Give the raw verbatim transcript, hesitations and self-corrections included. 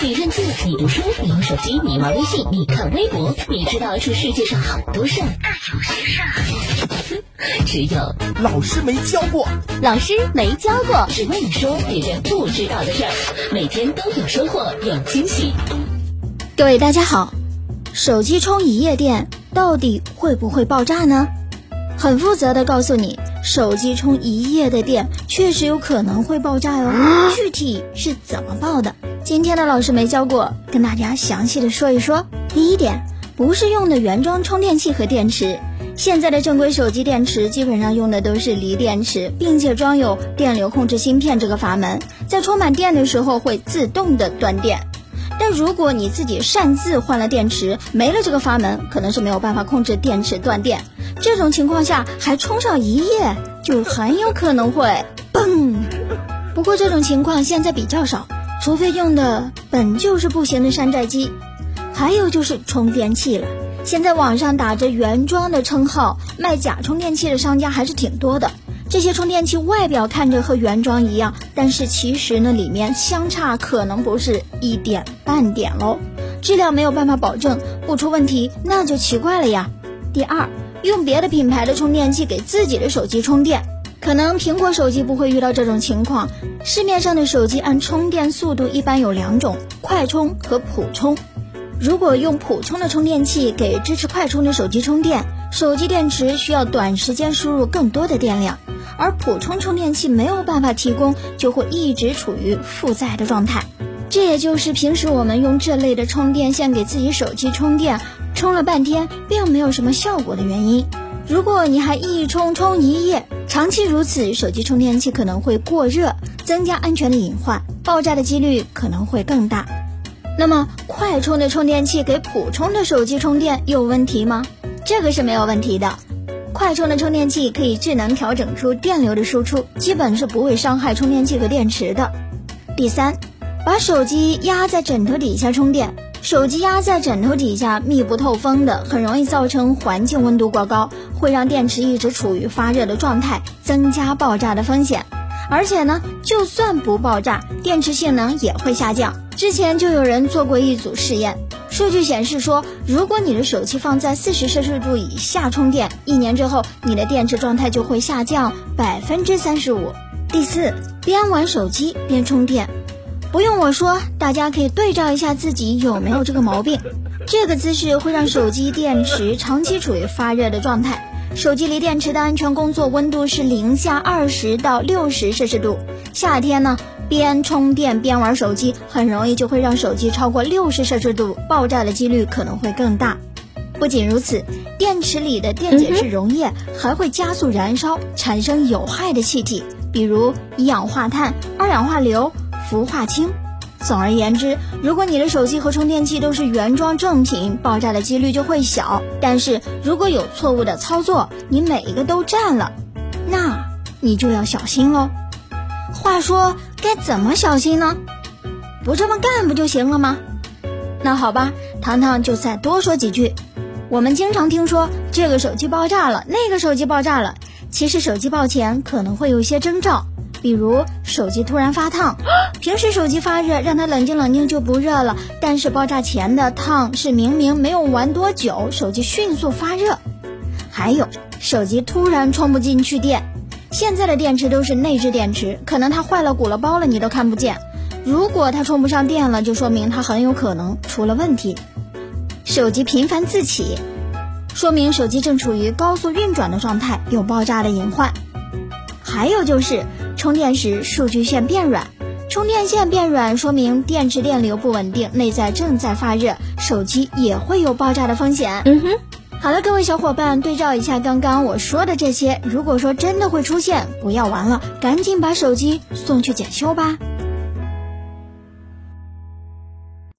体认字，你读书，你用手机，你玩微信，你看微博，你知道这世界上好多事儿，但有些事儿只有老师没教过，老师没教过，只为你说别人不知道的事儿，每天都有收获，有惊喜。各位大家好，手机充一夜电到底会不会爆炸呢？很负责的告诉你，手机充一夜的电确实有可能会爆炸哟、哦、具体是怎么爆的，今天的老师没教过跟大家详细的说一说。第一点，不是用的原装充电器和电池。现在的正规手机电池基本上用的都是锂电池，并且装有电流控制芯片这个阀门，在充满电的时候会自动的断电。但如果你自己擅自换了电池，没了这个阀门，可能是没有办法控制电池断电。这种情况下还充上一夜，就很有可能会嘣。不过这种情况现在比较少，除非用的本就是不行的山寨机。还有就是充电器了，现在网上打着原装的称号卖假充电器的商家还是挺多的。这些充电器外表看着和原装一样，但是其实呢里面相差可能不是一点半点喽，质量没有办法保证，不出问题那就奇怪了呀。第二，用别的品牌的充电器给自己的手机充电。可能苹果手机不会遇到这种情况，市面上的手机按充电速度一般有两种，快充和普充。如果用普充的充电器给支持快充的手机充电，手机电池需要短时间输入更多的电量，而普充充电器没有办法提供，就会一直处于负载的状态。这也就是平时我们用这类的充电线给自己手机充电，充了半天并没有什么效果的原因。如果你还一充充一夜，长期如此，手机充电器可能会过热，增加安全的隐患，爆炸的几率可能会更大。那么快充的充电器给普充的手机充电有问题吗？这个是没有问题的。快充的充电器可以智能调整出电流的输出，基本是不会伤害充电器和电池的。第三，把手机压在枕头底下充电。手机压在枕头底下密不透风的，很容易造成环境温度过高，会让电池一直处于发热的状态，增加爆炸的风险。而且呢，就算不爆炸，电池性能也会下降。之前就有人做过一组试验，数据显示说，如果你的手机放在四十摄氏度以下充电，一年之后你的电池状态就会下降 百分之三十五。 第四，边玩手机边充电。不用我说，大家可以对照一下自己有没有这个毛病。这个姿势会让手机电池长期处于发热的状态，手机离电池的安全工作温度是零下二十到六十摄氏度。夏天呢，边充电边玩手机，很容易就会让手机超过六十摄氏度，爆炸的几率可能会更大。不仅如此，电池里的电解质溶液还会加速燃烧，产生有害的气体，比如一氧化碳、二氧化硫、氟化氢。总而言之，如果你的手机和充电器都是原装正品，爆炸的几率就会小。但是如果有错误的操作，你每一个都占了，那你就要小心喽。话说该怎么小心呢？不这么干不就行了吗？那好吧，糖糖就再多说几句。我们经常听说这个手机爆炸了，那个手机爆炸了，其实手机爆前可能会有一些征兆，比如手机突然发烫，平时手机发热让它冷静冷静就不热了，但是爆炸前的烫是明明没有玩多久，手机迅速发热。还有手机突然充不进去电，现在的电池都是内置电池，可能它坏了鼓了包了你都看不见，如果它充不上电了，就说明它很有可能出了问题。手机频繁自启，说明手机正处于高速运转的状态，有爆炸的隐患。还有就是充电时数据线变软，充电线变软说明电池电流不稳定，内在正在发热，手机也会有爆炸的风险。嗯哼，好了，各位小伙伴，对照一下刚刚我说的这些，如果说真的会出现，不要玩了，赶紧把手机送去检修吧。